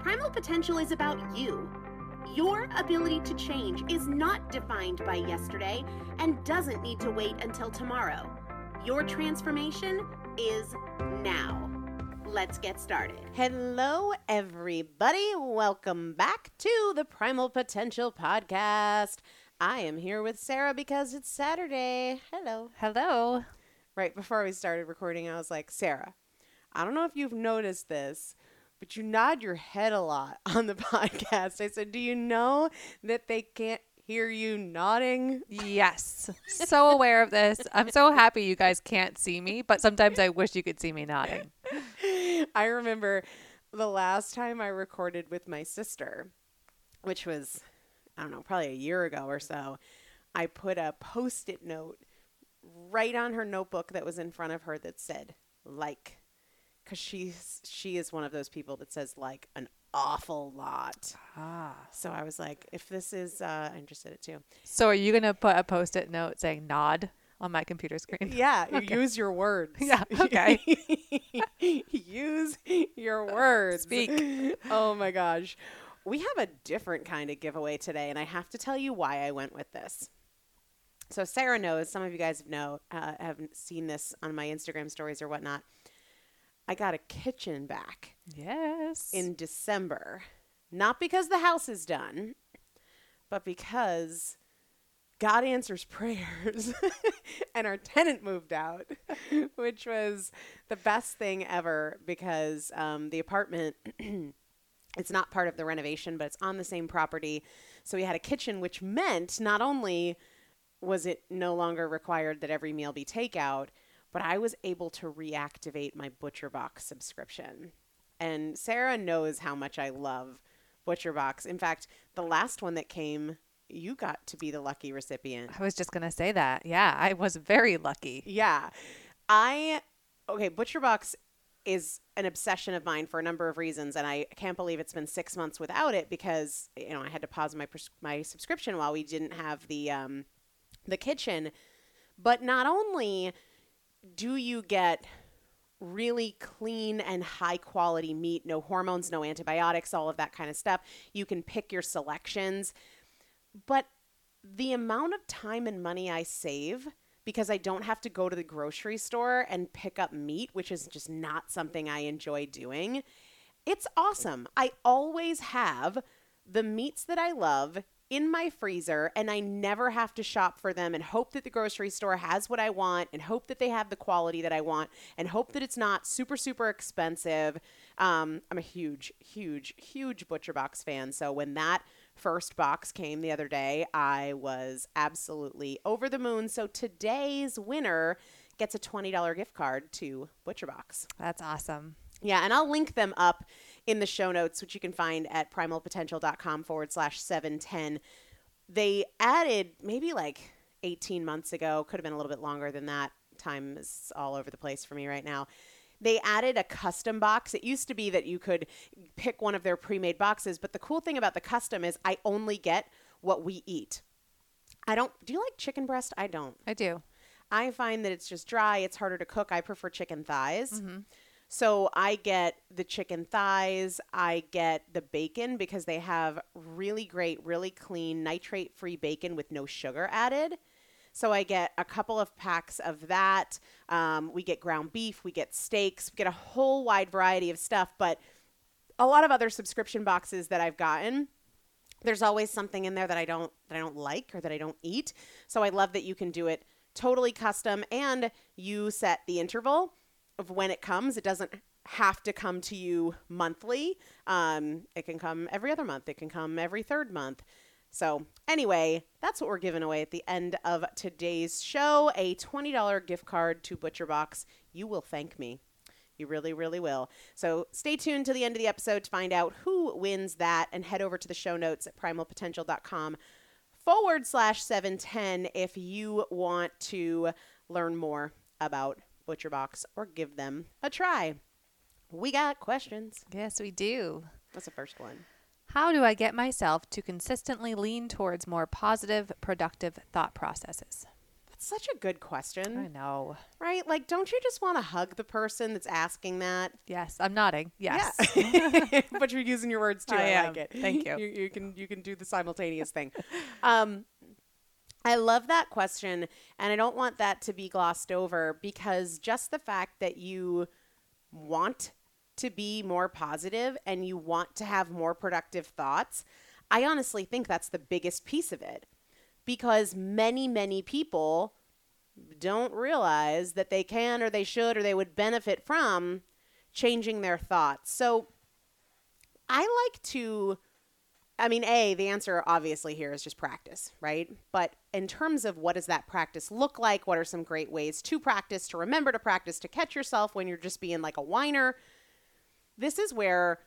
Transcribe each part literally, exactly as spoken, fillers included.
Primal Potential is about you. Your ability to change is not defined by yesterday and doesn't need to wait until tomorrow. Your transformation is now. Let's get started. Hello, everybody. Welcome back to the Primal Potential podcast. I am here with Sarah because it's Saturday. Hello. Hello. Right before we started recording, I was like, Sarah, I don't know if you've noticed this, but you nod your head a lot on the podcast. I said, do you know that they can't hear you nodding? Yes. So aware of this. I'm so happy you guys can't see me, but sometimes I wish you could see me nodding. I remember the last time I recorded with my sister, which was, I don't know, probably a year ago or so, I put a Post-it note right on her notebook that was in front of her that said, like, because she's, she is one of those people that says, like, an awful lot. Ah. So I was like, if this is, uh, I just did it too. So are you going to put a Post-it note saying nod on my computer screen? Yeah. Okay. Use your words. Yeah. Okay. Use your words. Speak. Oh my gosh. We have a different kind of giveaway today, and I have to tell you why I went with this. So Sarah knows, some of you guys know, uh, have seen this on my Instagram stories or whatnot. I got a kitchen back. Yes. In December. Not because the house is done, but because God answers prayers and our tenant moved out, which was the best thing ever because um, the apartment, it's not part of the renovation, but it's on the same property. So we had a kitchen, which meant not only was it no longer required that every meal be takeout, but I was able to reactivate my ButcherBox subscription. And Sarah knows how much I love ButcherBox. In fact, the last one that came, you got to be the lucky recipient. I was just going to say that. Yeah, I was very lucky. Yeah. I, okay, ButcherBox is an obsession of mine for a number of reasons, and I can't believe it's been six months without it because, you know, I had to pause my pres- my subscription while we didn't have the um, the kitchen. But not only do you get really clean and high quality meat, no hormones, no antibiotics, all of that kind of stuff. You can pick your selections, but the amount of time and money I save because I don't have to go to the grocery store and pick up meat, which is just not something I enjoy doing. It's awesome. I always have the meats that I love in my freezer, and I never have to shop for them and hope that the grocery store has what I want and hope that they have the quality that I want and hope that it's not super, super expensive. Um, I'm a huge, huge, huge ButcherBox fan. So when that first box came the other day, I was absolutely over the moon. So today's winner gets a twenty dollars gift card to ButcherBox. That's awesome. Yeah, and I'll link them up in the show notes, which you can find at primalpotential.com forward slash 710. They added maybe like eighteen months ago, could have been a little bit longer than that. Time is all over the place for me right now. They added a custom box. It used to be that you could pick one of their pre-made boxes, but the cool thing about the custom is I only get what we eat. I don't, do you like chicken breast? I don't. I do. I find that it's just dry. It's harder to cook. I prefer chicken thighs. Mm-hmm. So I get the chicken thighs, I get the bacon because they have really great, really clean, nitrate-free bacon with no sugar added. So I get a couple of packs of that. Um, we get ground beef, we get steaks, we get a whole wide variety of stuff. But a lot of other subscription boxes that I've gotten, there's always something in there that I don't that I don't like or that I don't eat. So I love that you can do it totally custom and you set the interval of when it comes. It doesn't have to come to you monthly. Um, it can come every other month. It can come every third month. So anyway, that's what we're giving away at the end of today's show, a twenty dollars gift card to ButcherBox. You will thank me. You really, really will. So stay tuned to the end of the episode to find out who wins that and head over to the show notes at primalpotential.com forward slash 710 if you want to learn more about ButcherBox or give them a try. We got questions. Yes, we do. What's the first one? How do I get myself to consistently lean towards more positive, productive thought processes? That's such a good question. I know. Right? Like, don't you just want to hug the person that's asking that? Yes. I'm nodding. Yes. Yeah. But you're using your words too. I, I am. Like it. Thank you. you. You can you can do the simultaneous thing. Um I love that question, and I don't want that to be glossed over because just the fact that you want to be more positive and you want to have more productive thoughts, I honestly think that's the biggest piece of it because many, many people don't realize that they can or they should or they would benefit from changing their thoughts. So I like to, I mean, A, the answer obviously here is just practice, right? But in terms of what does that practice look like? What are some great ways to practice, to remember to practice, to catch yourself when you're just being like a whiner? This is where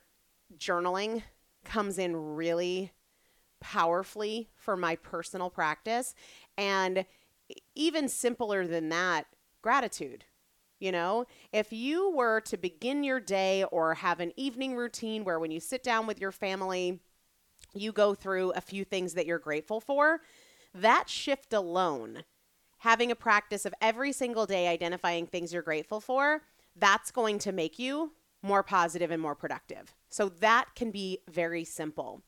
journaling comes in really powerfully for my personal practice. And even simpler than that, gratitude. You know, if you were to begin your day or have an evening routine where when you sit down with your family, you go through a few things that you're grateful for, that shift alone, having a practice of every single day identifying things you're grateful for, that's going to make you more positive and more productive. So that can be very simple.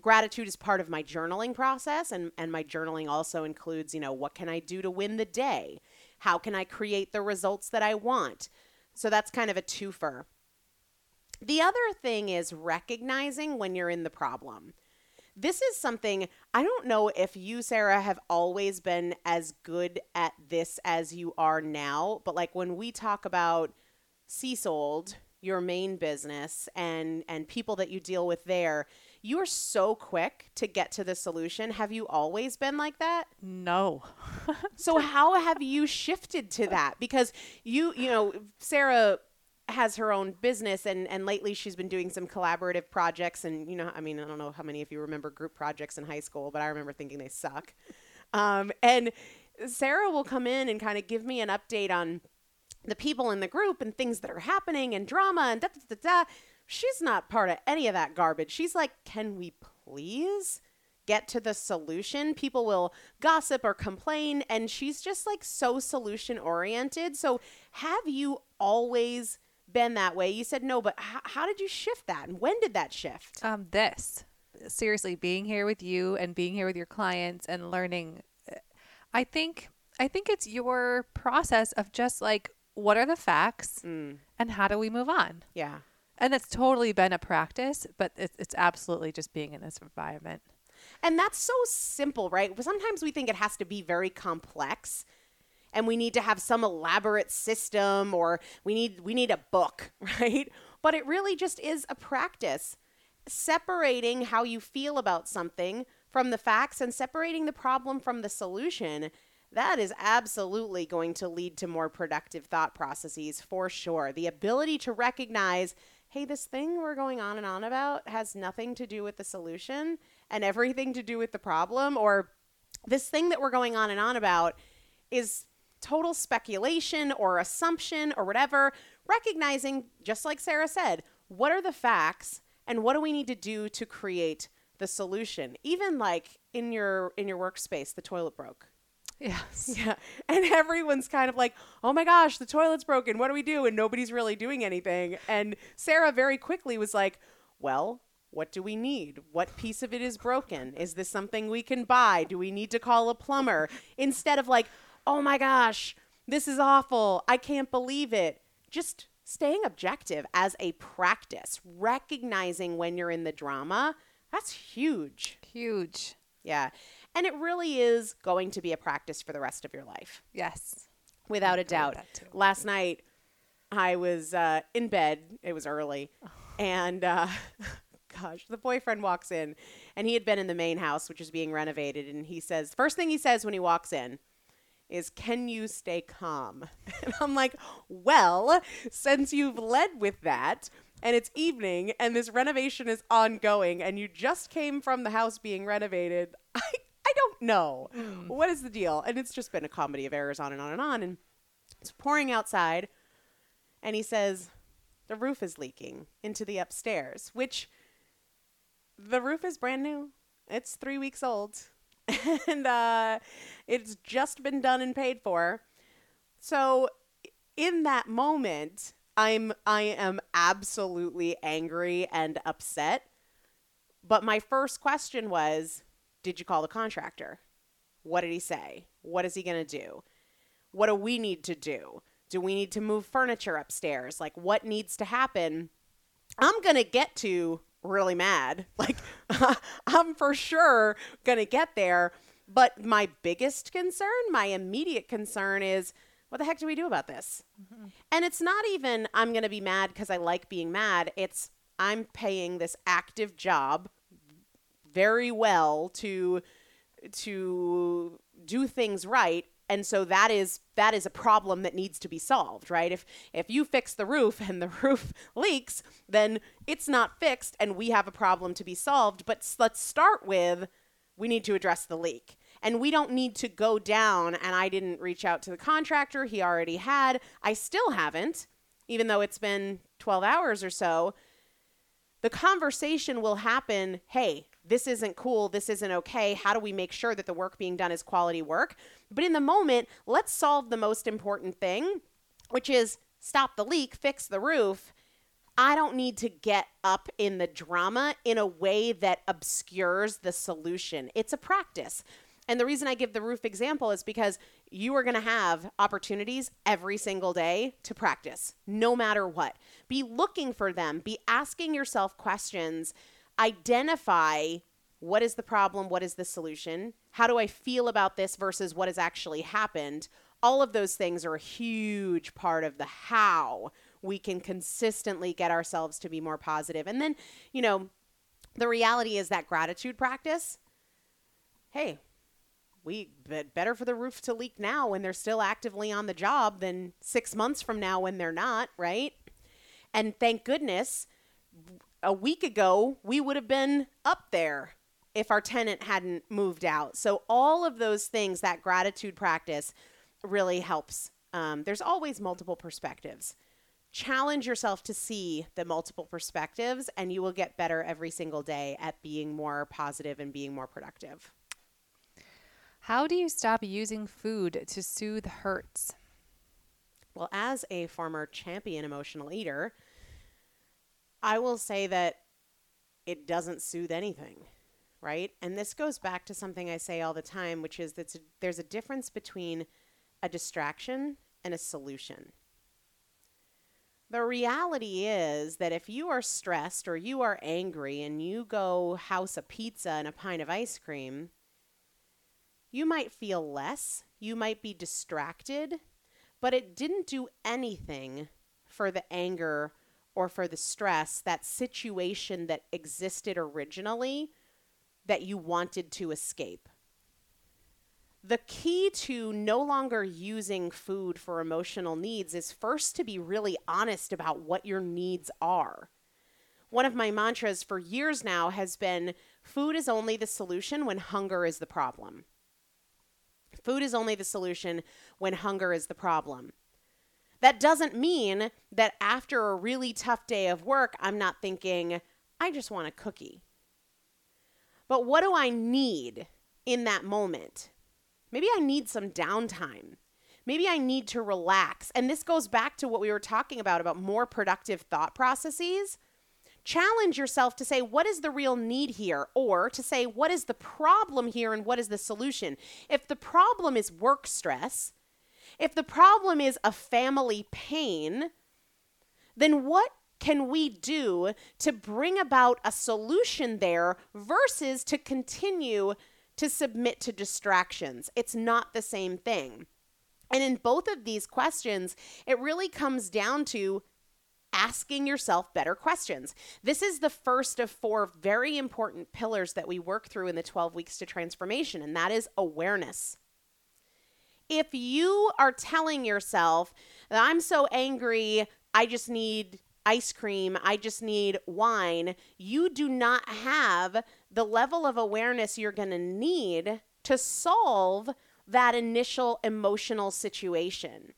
Gratitude is part of my journaling process, and, and my journaling also includes, you know, what can I do to win the day? How can I create the results that I want? So that's kind of a twofer. The other thing is recognizing when you're in the problem. This is something, I don't know if you, Sarah, have always been as good at this as you are now, but like when we talk about Seasold, your main business, and, and people that you deal with there, you are so quick to get to the solution. Have you always been like that? No. So how have you shifted to that? Because you, you know, Sarah has her own business, and, and lately she's been doing some collaborative projects. And, you know, I mean, I don't know how many of you remember group projects in high school, but I remember thinking they suck. Um, and Sarah will come in and kind of give me an update on the people in the group and things that are happening and drama and da da da da. She's not part of any of that garbage. She's like, can we please get to the solution? People will gossip or complain, and she's just like so solution oriented. So have you always been that way? You said no, but h- how did you shift that? And when did that shift? Um, this. Seriously, being here with you and being here with your clients and learning. I think, I think it's your process of just like, what are the facts mm. and how do we move on? Yeah. And that's totally been a practice, but it's, it's absolutely just being in this environment. And that's so simple, right? Sometimes we think it has to be very complex and we need to have some elaborate system, or we need we need a book, right? But it really just is a practice. Separating how you feel about something from the facts and separating the problem from the solution, that is absolutely going to lead to more productive thought processes for sure. The ability to recognize, hey, this thing we're going on and on about has nothing to do with the solution and everything to do with the problem, or this thing that we're going on and on about is total speculation or assumption or whatever. Recognizing, just like Sarah said, what are the facts and what do we need to do to create the solution? Even like in your in your workspace, the toilet broke. Yes. Yeah. And everyone's kind of like, oh my gosh, the toilet's broken. What do we do? And nobody's really doing anything. And Sarah very quickly was like, well, what do we need? What piece of it is broken? Is this something we can buy? Do we need to call a plumber? Instead of like, oh my gosh, this is awful. I can't believe it. Just staying objective as a practice, recognizing when you're in the drama. That's huge. Huge. Yeah. And it really is going to be a practice for the rest of your life. Yes. Without a doubt. Last night, I was uh, in bed. It was early. Oh. And, uh, gosh, the boyfriend walks in. And he had been in the main house, which is being renovated. And he says, the first thing he says when he walks in is, can you stay calm? And I'm like, well, since you've led with that, and it's evening, and this renovation is ongoing, and you just came from the house being renovated, I I don't know. Mm. What is the deal? And it's just been a comedy of errors on and on and on. And it's pouring outside. And he says, the roof is leaking into the upstairs, which the roof is brand new. It's three weeks old. And uh, it's just been done and paid for. So in that moment, I'm I am absolutely angry and upset. But my first question was, did you call the contractor? What did he say? What is he going to do? What do we need to do? Do we need to move furniture upstairs? Like, what needs to happen? I'm going to get to really mad. Like, I'm for sure going to get there. But my biggest concern, my immediate concern is, what the heck do we do about this? Mm-hmm. And it's not even, I'm going to be mad because I like being mad. It's, I'm paying this active job very well to to do things right. And so that is that is a problem that needs to be solved, right? If if you fix the roof and the roof leaks, then it's not fixed and we have a problem to be solved. But let's start with, we need to address the leak. And we don't need to go down, and I didn't reach out to the contractor. He already had. I still haven't, even though it's been twelve hours or so. The conversation will happen, hey, this isn't cool, this isn't okay, how do we make sure that the work being done is quality work? But in the moment, let's solve the most important thing, which is stop the leak, fix the roof. I don't need to get up in the drama in a way that obscures the solution. It's a practice. And the reason I give the roof example is because you are going to have opportunities every single day to practice, no matter what. Be looking for them. Be asking yourself questions. Identify, what is the problem? What is the solution? How do I feel about this versus what has actually happened? All of those things are a huge part of the how we can consistently get ourselves to be more positive. And then, you know, the reality is that gratitude practice, hey, we better for the roof to leak now when they're still actively on the job than six months from now when they're not, right? And thank goodness, a week ago, we would have been up there if our tenant hadn't moved out. So all of those things, that gratitude practice really helps. Um, there's always multiple perspectives. Challenge yourself to see the multiple perspectives, and you will get better every single day at being more positive and being more productive. How do you stop using food to soothe hurts? Well, as a former champion emotional eater, I will say that it doesn't soothe anything, right? And this goes back to something I say all the time, which is that there's a difference between a distraction and a solution. The reality is that if you are stressed or you are angry and you go house a pizza and a pint of ice cream, you might feel less, you might be distracted, but it didn't do anything for the anger or for the stress, that situation that existed originally that you wanted to escape. The key to no longer using food for emotional needs is first to be really honest about what your needs are. One of my mantras for years now has been, food is only the solution when hunger is the problem. Food is only the solution when hunger is the problem. That doesn't mean that after a really tough day of work, I'm not thinking, I just want a cookie. But what do I need in that moment? Maybe I need some downtime. Maybe I need to relax. And this goes back to what we were talking about, about more productive thought processes. Challenge yourself to say, what is the real need here? Or to say, what is the problem here and what is the solution? If the problem is work stress, if the problem is a family pain, then what can we do to bring about a solution there versus to continue to submit to distractions? It's not the same thing. And in both of these questions, it really comes down to asking yourself better questions. This is the first of four very important pillars that we work through in the twelve weeks to transformation, and that is awareness. If you are telling yourself that I'm so angry, I just need ice cream, I just need wine, you do not have the level of awareness you're going to need to solve that initial emotional situation.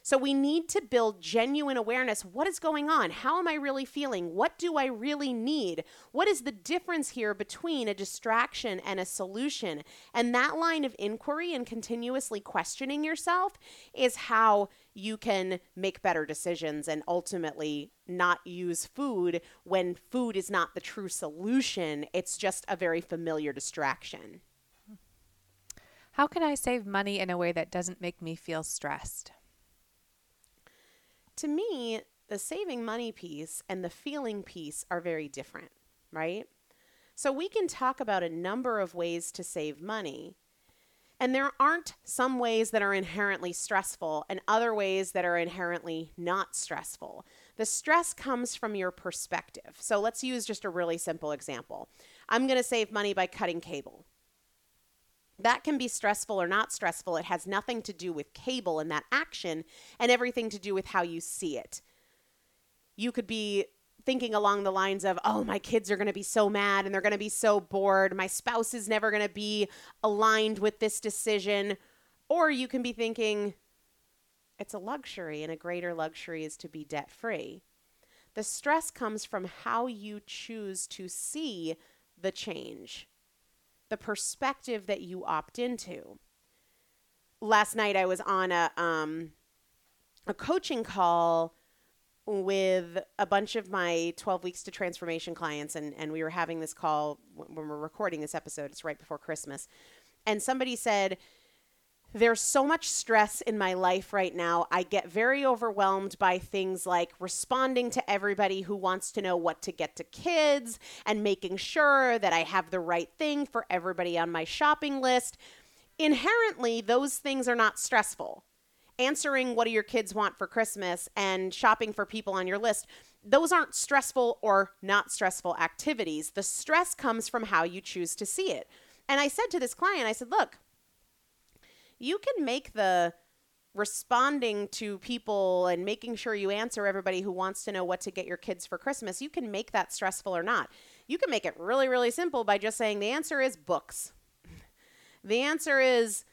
So we need to build genuine awareness. What is going on? How am I really feeling? What do I really need? What is the difference here between a distraction and a solution? And that line of inquiry and continuously questioning yourself is how you can make better decisions and ultimately not use food when food is not the true solution. It's just a very familiar distraction. How can I save money in a way that doesn't make me feel stressed? To me, the saving money piece and the feeling piece are very different, right? So we can talk about a number of ways to save money, and there aren't some ways that are inherently stressful and other ways that are inherently not stressful. The stress comes from your perspective. So let's use just a really simple example. I'm going to save money by cutting cable. That can be stressful or not stressful. It has nothing to do with cable and that action and everything to do with how you see it. You could be thinking along the lines of, oh, my kids are going to be so mad and they're going to be so bored. My spouse is never going to be aligned with this decision. Or you can be thinking, it's a luxury, and a greater luxury is to be debt-free. The stress comes from how you choose to see the change, the perspective that you opt into. Last night I was on a um, a coaching call with a bunch of my twelve weeks to transformation clients, and, and we were having this call when we're recording this episode. It's right before Christmas. And somebody said, there's so much stress in my life right now. I get very overwhelmed by things like responding to everybody who wants to know what to get to kids and making sure that I have the right thing for everybody on my shopping list. Inherently, those things are not stressful. Answering what do your kids want for Christmas and shopping for people on your list, those aren't stressful or not stressful activities. The stress comes from how you choose to see it. And I said to this client, I said, look, you can make the responding to people and making sure you answer everybody who wants to know what to get your kids for Christmas. You can make that stressful or not. You can make it really, really simple by just saying the answer is books. The answer is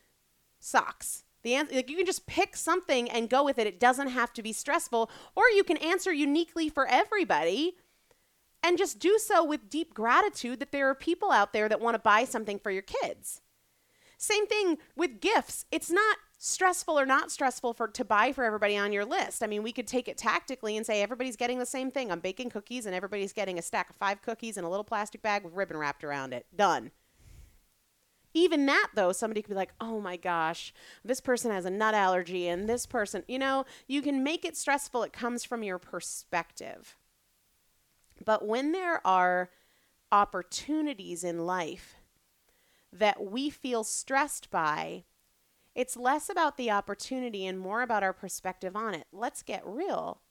socks. The answer, like, you can just pick something and go with it. It doesn't have to be stressful. Or you can answer uniquely for everybody and just do so with deep gratitude that there are people out there that want to buy something for your kids. Same thing with gifts. It's not stressful or not stressful for to buy for everybody on your list. I mean, we could take it tactically and say everybody's getting the same thing. I'm baking cookies and everybody's getting a stack of five cookies in a little plastic bag with ribbon wrapped around it. Done. Even that, though, somebody could be like, oh, my gosh, this person has a nut allergy and this person, you know, you can make it stressful. It comes from your perspective. But when there are opportunities in life that we feel stressed by, it's less about the opportunity and more about our perspective on it. Let's get real.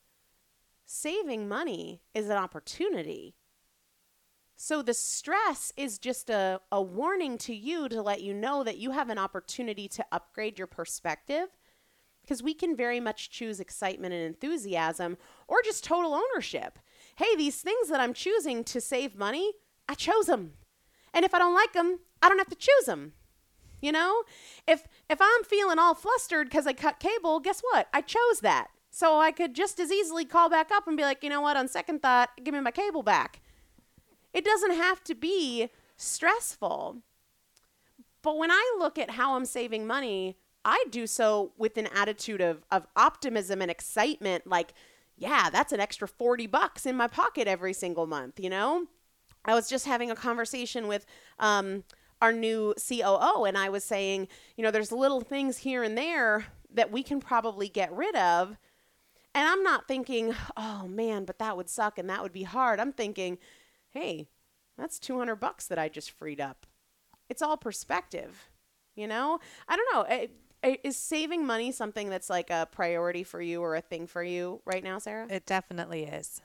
Saving money is an opportunity. So the stress is just a, a warning to you to let you know that you have an opportunity to upgrade your perspective, because we can very much choose excitement and enthusiasm or just total ownership. Hey, these things that I'm choosing to save money, I chose them. And if I don't like them, I don't have to choose them. You know, if if I'm feeling all flustered because I cut cable, guess what? I chose that. So I could just as easily call back up and be like, you know what? On second thought, give me my cable back. It doesn't have to be stressful. But when I look at how I'm saving money, I do so with an attitude of, of optimism and excitement. Like, yeah, that's an extra forty bucks in my pocket every single month, you know? I was just having a conversation with um, our new C O O, and I was saying, you know, there's little things here and there that we can probably get rid of. And I'm not thinking, oh, man, but that would suck and that would be hard. I'm thinking, hey, that's two hundred bucks that I just freed up. It's all perspective, you know? I don't know. It, Is saving money something that's like a priority for you or a thing for you right now, Sarah? It definitely is.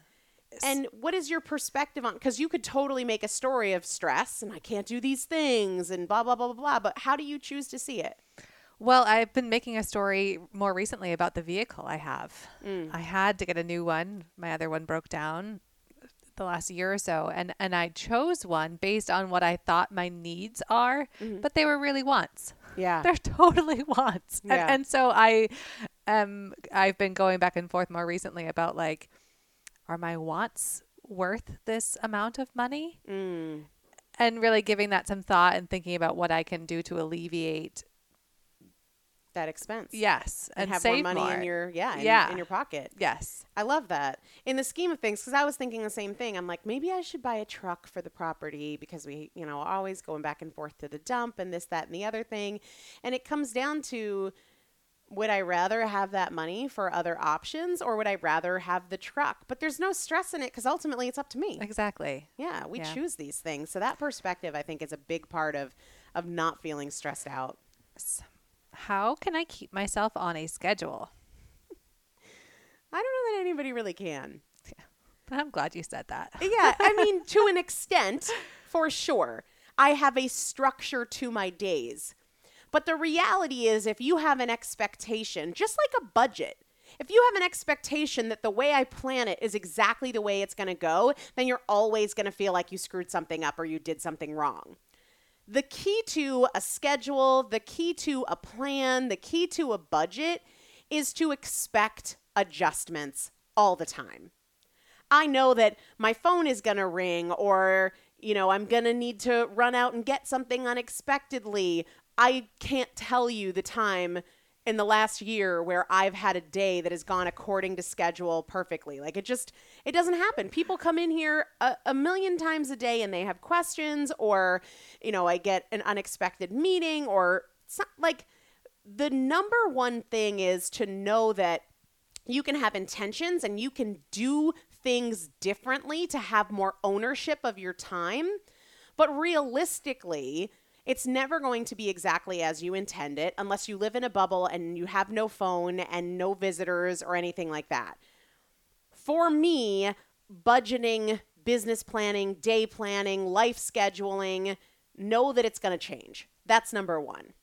And what is your perspective on, because you could totally make a story of stress and I can't do these things and blah, blah, blah, blah, blah. But how do you choose to see it? Well, I've been making a story more recently about the vehicle I have. Mm. I had to get a new one. My other one broke down the last year or so. And, and I chose one based on what I thought my needs are, mm-hmm. but they were really wants. Yeah. They're totally wants. Yeah. And, and so I, um, I've been going back and forth more recently about like, are my wants worth this amount of money? Mm. And really giving that some thought and thinking about what I can do to alleviate that expense. Yes. And, and have save more money more. in your, yeah, in, yeah. in your pocket. Yes. I love that. In the scheme of things, because I was thinking the same thing. I'm like, maybe I should buy a truck for the property because we, you know, are always going back and forth to the dump and this, that, and the other thing. And it comes down to, would I rather have that money for other options, or would I rather have the truck? But there's no stress in it because ultimately it's up to me. Exactly. Yeah, we yeah. choose these things. So that perspective, I think, is a big part of, of not feeling stressed out. How can I keep myself on a schedule? I don't know that anybody really can. I'm glad you said that. Yeah. I mean, to an extent, for sure. I have a structure to my days. But the reality is, if you have an expectation, just like a budget, if you have an expectation that the way I plan it is exactly the way it's going to go, then you're always going to feel like you screwed something up or you did something wrong. The key to a schedule, the key to a plan, the key to a budget is to expect adjustments all the time. I know that my phone is going to ring, or, you know, I'm going to need to run out and get something unexpectedly. I can't tell you the time in the last year where I've had a day that has gone according to schedule perfectly. Like, it just, it doesn't happen. People come in here a, a million times a day and they have questions, or, you know, I get an unexpected meeting, or some, like, the number one thing is to know that you can have intentions and you can do things differently to have more ownership of your time. But realistically, it's never going to be exactly as you intend it unless you live in a bubble and you have no phone and no visitors or anything like that. For me, budgeting, business planning, day planning, life scheduling, know that it's going to change. That's number one.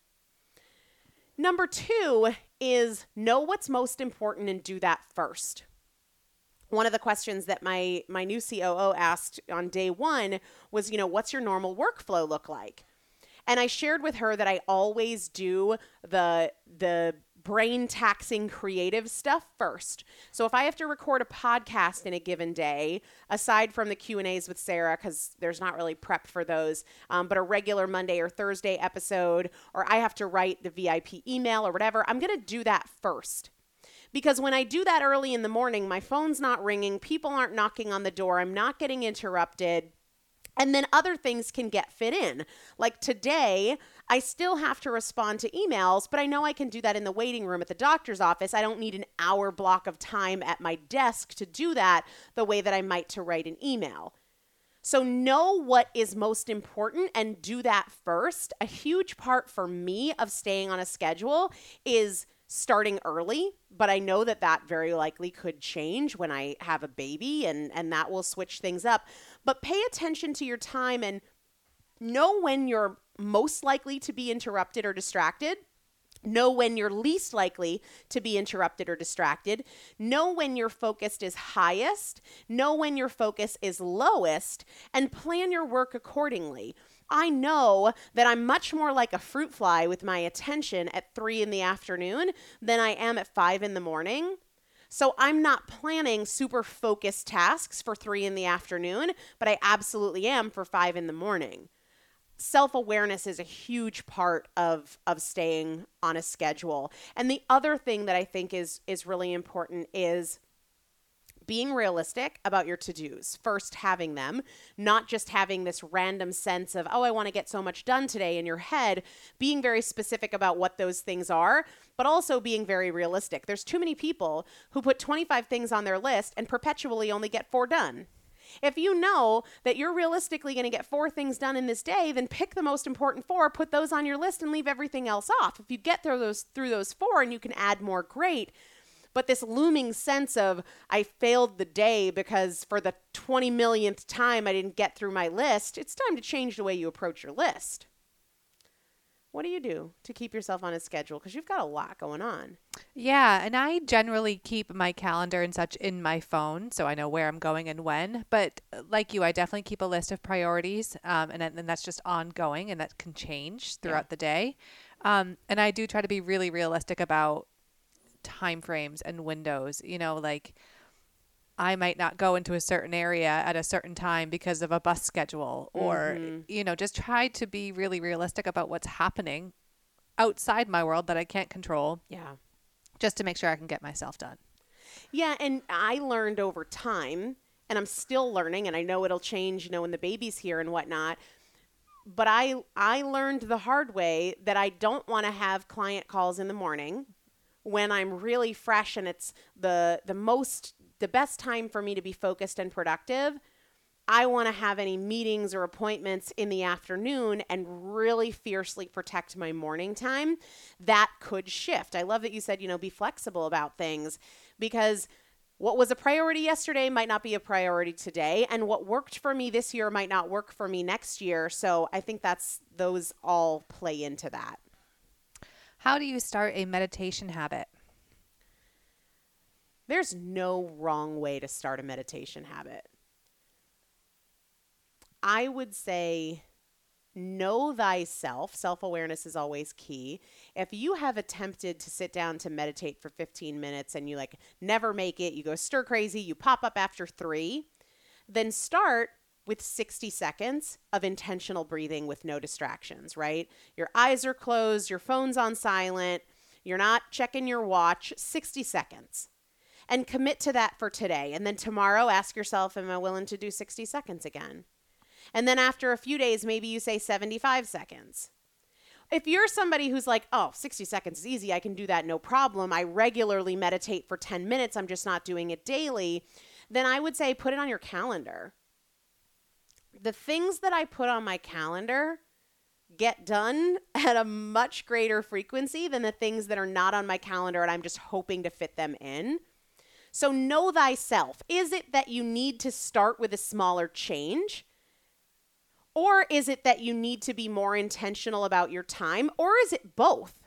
Number two is know what's most important and do that first. One of the questions that my, my new C O O asked on day one was, you know, what's your normal workflow look like? And I shared with her that I always do the the brain taxing creative stuff first. So if I have to record a podcast in a given day, aside from the Q and A's with Sarah, because there's not really prep for those, um, but a regular Monday or Thursday episode, or I have to write the V I P email or whatever, I'm going to do that first. Because when I do that early in the morning, my phone's not ringing, people aren't knocking on the door, I'm not getting interrupted. And then other things can get fit in. Like today, I still have to respond to emails, but I know I can do that in the waiting room at the doctor's office. I don't need an hour block of time at my desk to do that the way that I might to write an email. So know what is most important and do that first. A huge part for me of staying on a schedule is starting early, but I know that that very likely could change when I have a baby, and, and that will switch things up. But pay attention to your time and know when you're most likely to be interrupted or distracted. Know when you're least likely to be interrupted or distracted. Know when your focus is highest. Know when your focus is lowest, and plan your work accordingly. I know that I'm much more like a fruit fly with my attention at three in the afternoon than I am at five in the morning. So I'm not planning super focused tasks for three in the afternoon, but I absolutely am for five in the morning. Self-awareness is a huge part of, of staying on a schedule. And the other thing that I think is, is really important is being realistic about your to-dos. First, having them, not just having this random sense of, oh, I want to get so much done today in your head, being very specific about what those things are, but also being very realistic. There's too many people who put twenty-five things on their list and perpetually only get four done. If you know that you're realistically going to get four things done in this day, then pick the most important four, put those on your list, and leave everything else off. If you get through those, through those four and you can add more, great. But this looming sense of I failed the day because for the twenty millionth time I didn't get through my list, it's time to change the way you approach your list. What do you do to keep yourself on a schedule? Because you've got a lot going on. Yeah, and I generally keep my calendar and such in my phone so I know where I'm going and when. But like you, I definitely keep a list of priorities, um, and then that's just ongoing, and that can change throughout yeah. the day. Um, and I do try to be really realistic about time frames and windows. You know, like I might not go into a certain area at a certain time because of a bus schedule, or mm-hmm. you know, just try to be really realistic about what's happening outside my world that I can't control, yeah just to make sure I can get myself done. Yeah and I learned over time, and I'm still learning, and I know it'll change, you know, when the baby's here and whatnot. But I I learned the hard way that I don't want to have client calls in the morning when I'm really fresh and it's the the most the best time for me to be focused and productive. I want to have any meetings or appointments in the afternoon and really fiercely protect my morning time. That could shift. I love that you said, you know, be flexible about things, because What was a priority yesterday might not be a priority today, and what worked for me this year might not work for me next year. So I think that's those all play into that. How do you start a meditation habit? There's no wrong way to start a meditation habit. I would say know thyself. Self-awareness is always key. If you have attempted to sit down to meditate for fifteen minutes and you like never make it, you go stir crazy, you pop up after three, then start with sixty seconds of intentional breathing with no distractions, right? Your eyes are closed, your phone's on silent, you're not checking your watch, sixty seconds. And commit to that for today. And then tomorrow ask yourself, am I willing to do sixty seconds again? And then after a few days, maybe you say seventy-five seconds. If you're somebody who's like, oh, sixty seconds is easy, I can do that, no problem. I regularly meditate for ten minutes. I'm just not doing it daily. Then I would say put it on your calendar. The things that I put on my calendar get done at a much greater frequency than the things that are not on my calendar and I'm just hoping to fit them in. So know thyself. Is it that you need to start with a smaller change? Or is it that you need to be more intentional about your time? Or is it both?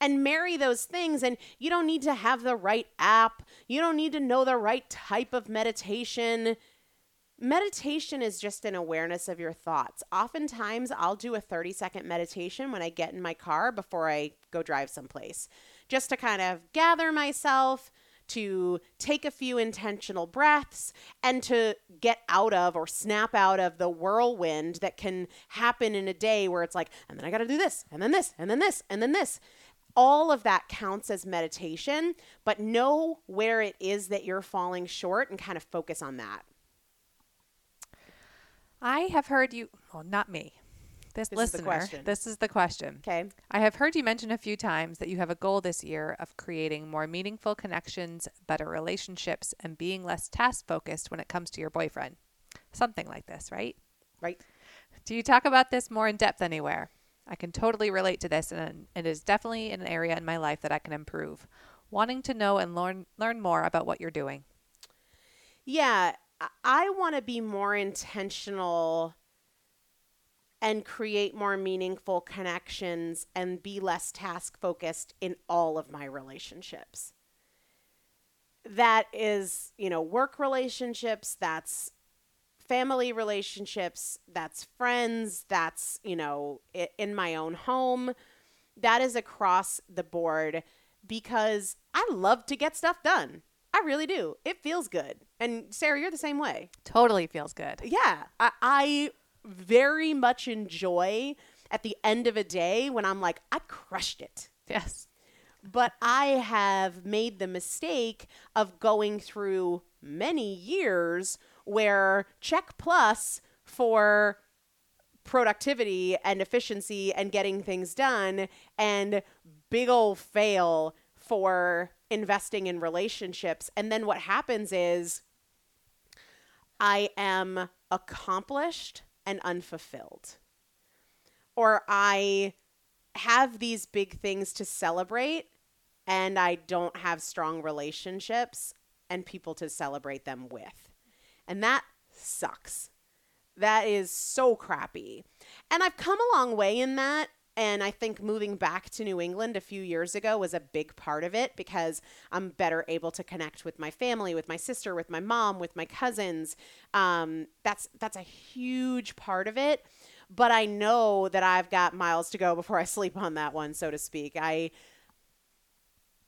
And marry those things. And you don't need to have the right app. You don't need to know the right type of meditation. Meditation is just an awareness of your thoughts. Oftentimes, I'll do a thirty-second meditation when I get in my car before I go drive someplace, just to kind of gather myself, to take a few intentional breaths, and to get out of or snap out of the whirlwind that can happen in a day where it's like, and then I got to do this, and then this, and then this, and then this. All of that counts as meditation, but know where it is that you're falling short and kind of focus on that. I have heard you, well, not me, this, this listener, is this is the question. Okay. I have heard you mention a few times that you have a goal this year of creating more meaningful connections, better relationships, and being less task focused when it comes to your boyfriend. Something like this, right? Right. Do you talk about this more in depth anywhere? I can totally relate to this, and it is definitely an area in my life that I can improve. Wanting to know and learn, learn more about what you're doing. Yeah, I want to be more intentional and create more meaningful connections and be less task focused in all of my relationships. That is, you know, work relationships, that's family relationships, that's friends, that's, you know, in my own home. That is across the board because I love to get stuff done. I really do. It feels good. And Sarah, you're the same way. Totally feels good. Yeah. I, I very much enjoy at the end of a day when I'm like, I crushed it. Yes. But I have made the mistake of going through many years where check plus for productivity and efficiency and getting things done, and big old fail for investing in relationships. And then what happens is I am accomplished and unfulfilled. Or I have these big things to celebrate and I don't have strong relationships and people to celebrate them with. And that sucks. That is so crappy. And I've come a long way in that. And I think moving back to New England a few years ago was a big part of it because I'm better able to connect with my family, with my sister, with my mom, with my cousins. Um, that's that's a huge part of it. But I know that I've got miles to go before I sleep on that one, so to speak. I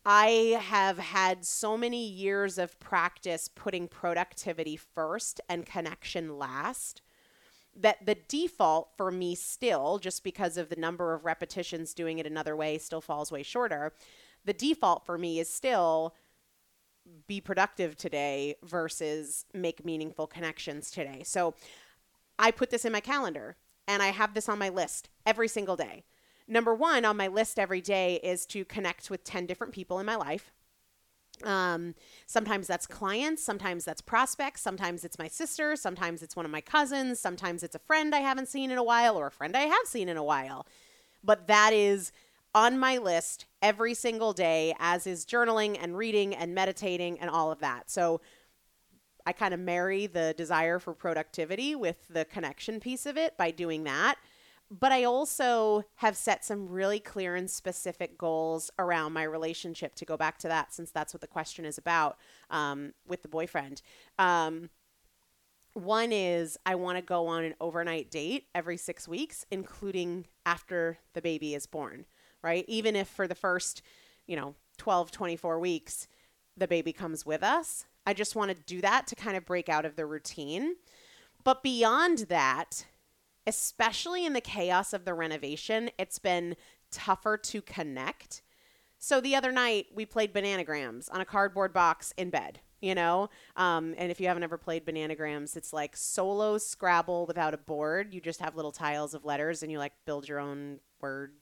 I have had so many years of practice putting productivity first and connection last, that the default for me still, just because of the number of repetitions doing it another way still falls way shorter, the default for me is still be productive today versus make meaningful connections today. So I put this in my calendar and I have this on my list every single day. Number one on my list every day is to connect with ten different people in my life. Um, sometimes that's clients, sometimes that's prospects, sometimes it's my sister, sometimes it's one of my cousins, sometimes it's a friend I haven't seen in a while or a friend I have seen in a while. But that is on my list every single day, as is journaling and reading and meditating and all of that. So I kind of marry the desire for productivity with the connection piece of it by doing that. But I also have set some really clear and specific goals around my relationship, to go back to that, since that's what the question is about, um, with the boyfriend. Um, one is I want to go on an overnight date every six weeks, including after the baby is born, right? Even if for the first, you know, twelve, twenty-four weeks, the baby comes with us. I just want to do that to kind of break out of the routine. But beyond that, especially in the chaos of the renovation, it's been tougher to connect. So the other night we played Bananagrams on a cardboard box in bed, you know? Um, and if you haven't ever played Bananagrams, it's like solo Scrabble without a board. You just have little tiles of letters and you like build your own word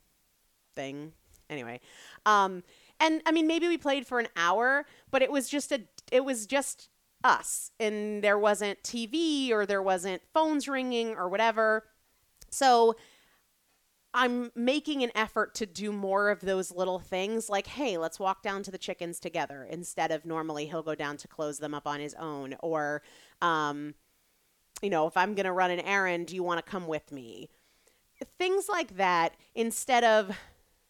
thing. Anyway. Um, and I mean, maybe we played for an hour, but it was just a, it was just us, and there wasn't T V or there wasn't phones ringing or whatever. So I'm making an effort to do more of those little things like, hey, let's walk down to the chickens together instead of normally he'll go down to close them up on his own. Or, um, you know, if I'm going to run an errand, do you want to come with me? Things like that, instead of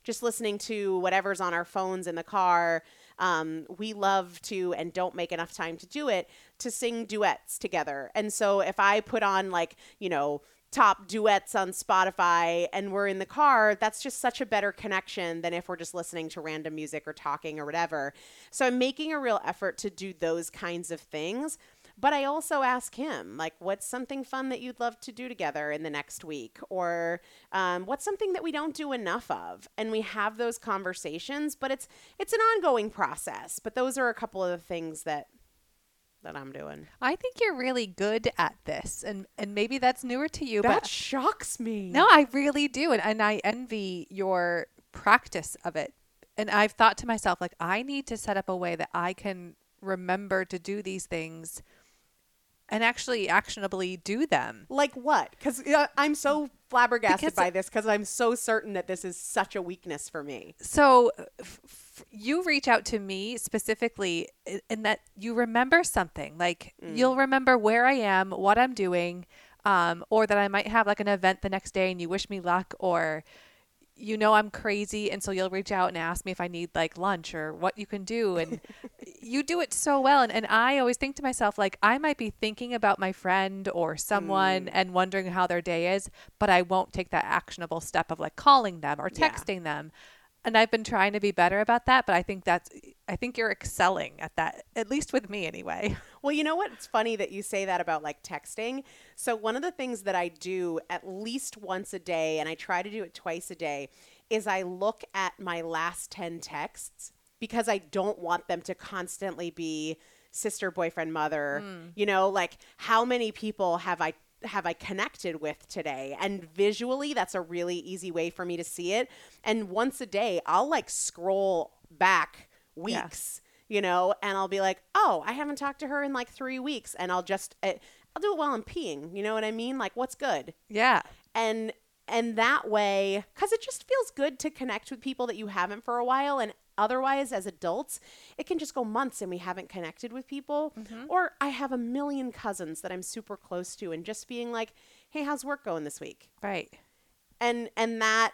just listening to whatever's on our phones in the car. Um, we love to, and don't make enough time to do it, to sing duets together. And so if I put on like, you know, top duets on Spotify and we're in the car, that's just such a better connection than if we're just listening to random music or talking or whatever. So I'm making a real effort to do those kinds of things. But I also ask him, like, what's something fun that you'd love to do together in the next week? Or um, what's something that we don't do enough of? And we have those conversations, but it's it's an ongoing process. But those are a couple of the things that that I'm doing. I think you're really good at this. And, and maybe that's newer to you. That but shocks me. No, I really do. And, and I envy your practice of it. And I've thought to myself, like, I need to set up a way that I can remember to do these things and actually actionably do them. Like what? Because uh, I'm so flabbergasted because by this, because I'm so certain that this is such a weakness for me. So f- f- you reach out to me specifically in that you remember something. Like mm. you'll remember where I am, what I'm doing, um, or that I might have like an event the next day and you wish me luck, or you know I'm crazy, and so you'll reach out and ask me if I need like lunch or what you can do. And you do it so well. And, and I always think to myself, like, I might be thinking about my friend or someone mm. and wondering how their day is, but I won't take that actionable step of like calling them or texting yeah. them. And I've been trying to be better about that, but I think that's, I think you're excelling at that, at least with me anyway. Well, you know what? It's funny that you say that about like texting. So one of the things that I do at least once a day, and I try to do it twice a day, is I look at my last ten texts, because I don't want them to constantly be sister, boyfriend, mother, mm. you know, like how many people have I have I connected with today? And visually, that's a really easy way for me to see it. And once a day, I'll like scroll back weeks, yeah. you know, and I'll be like, oh, I haven't talked to her in like three weeks. And I'll just, uh, I'll do it while I'm peeing. You know what I mean? Like, what's good? Yeah. And, and that way, cause it just feels good to connect with people that you haven't for a while. And otherwise, as adults, it can just go months and we haven't connected with people. Mm-hmm. Or I have a million cousins that I'm super close to, and just being like, hey, how's work going this week? Right. And and that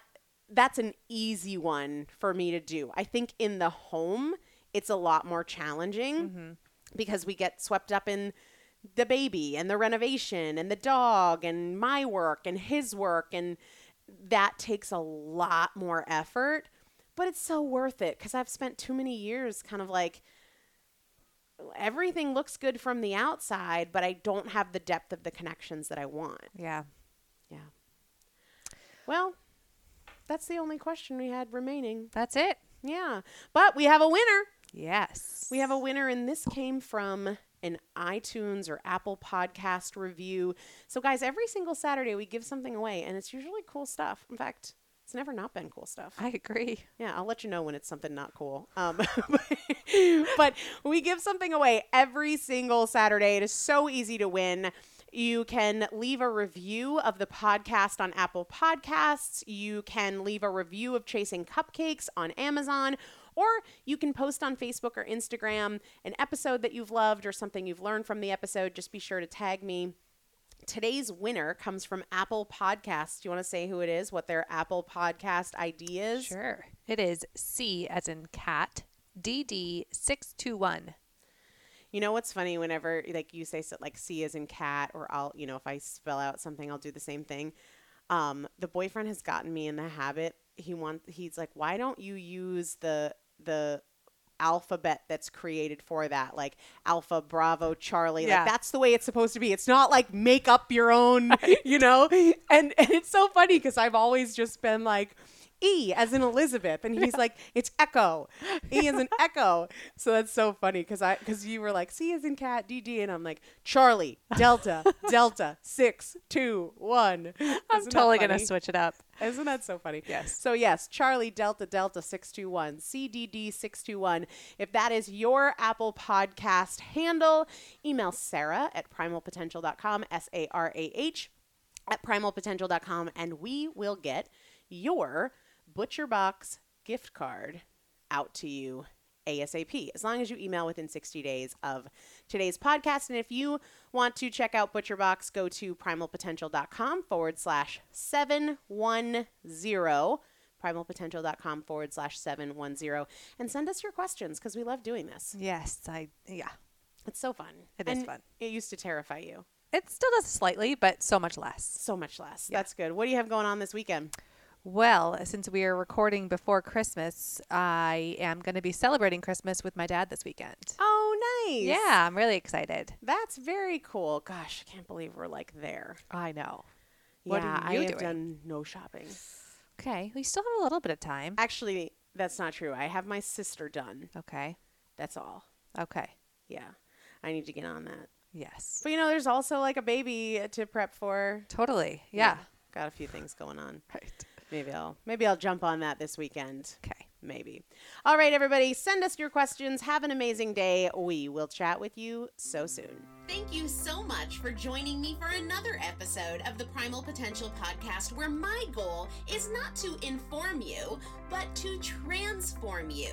that's an easy one for me to do. I think in the home, it's a lot more challenging mm-hmm. because we get swept up in the baby and the renovation and the dog and my work and his work. And that takes a lot more effort. But it's so worth it, because I've spent too many years kind of like everything looks good from the outside, but I don't have the depth of the connections that I want. Yeah. Yeah. Well, that's the only question we had remaining. That's it. Yeah. But we have a winner. Yes. We have a winner, and this came from an iTunes or Apple podcast review. So, guys, every single Saturday we give something away, and it's usually cool stuff. In fact, it's never not been cool stuff. I agree. Yeah, I'll let you know when it's something not cool. Um, but we give something away every single Saturday. It is so easy to win. You can leave a review of the podcast on Apple Podcasts. You can leave a review of Chasing Cupcakes on Amazon. Or you can post on Facebook or Instagram an episode that you've loved or something you've learned from the episode. Just be sure to tag me. Today's winner comes from Apple Podcasts. Do you want to say who it is, what their Apple Podcast I D is? Sure. It is C as in cat, D D six two one. You know what's funny? Whenever like you say like C as in cat, or I'll, you know, if I spell out something, I'll do the same thing. Um, the boyfriend has gotten me in the habit. He want he's like, why don't you use the the alphabet that's created for that, like Alpha, Bravo, Charlie, yeah. Like that's the way it's supposed to be. It's not like make up your own, you know. And and it's so funny because I've always just been like E as in Elizabeth, and he's yeah. like it's Echo, E as in Echo. So that's so funny because I because you were like C as in cat, D D, and I'm like Charlie, Delta, Delta, six, two, one. I'm Isn't totally gonna switch it up. Isn't that so funny? Yes. So yes, Charlie Delta Delta six two one, C D D six two one. If that is your Apple Podcast handle, email Sarah at primal potential dot com, S A R A H at primal potential dot com, and we will get your ButcherBox gift card out to you ASAP, as long as you email within sixty days of today's podcast. And if you want to check out ButcherBox, go to primal potential dot com forward slash seven one zero, primal potential dot com forward slash seven one zero, and send us your questions because we love doing this. Yes, I, yeah. It's so fun. It and is fun. It used to terrify you. It still does slightly, but so much less. So much less. Yeah. That's good. What do you have going on this weekend? Well, since we are recording before Christmas, I am going to be celebrating Christmas with my dad this weekend. Oh, nice. Yeah, I'm really excited. That's very cool. Gosh, I can't believe we're like there. I know. What yeah, are you I have doing? Done no shopping. Okay. We still have a little bit of time. Actually, that's not true. I have my sister done. Okay. That's all. Okay. Yeah. I need to get on that. Yes. But, you know, there's also like a baby to prep for. Totally. Yeah. yeah. Got a few things going on. Right. Maybe I'll maybe I'll jump on that this weekend. Okay. Maybe. All right, everybody. Send us your questions. Have an amazing day. We will chat with you so soon. Thank you so much for joining me for another episode of the Primal Potential Podcast, where my goal is not to inform you, but to transform you.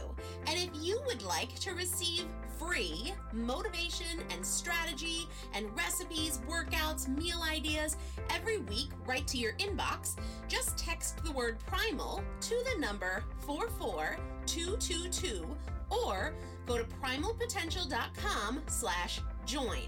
And if you would like to receive free motivation and strategy and recipes, workouts, meal ideas every week right to your inbox, just text the word primal to the number four four two two two or go to primal potential dot com slash join.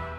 V.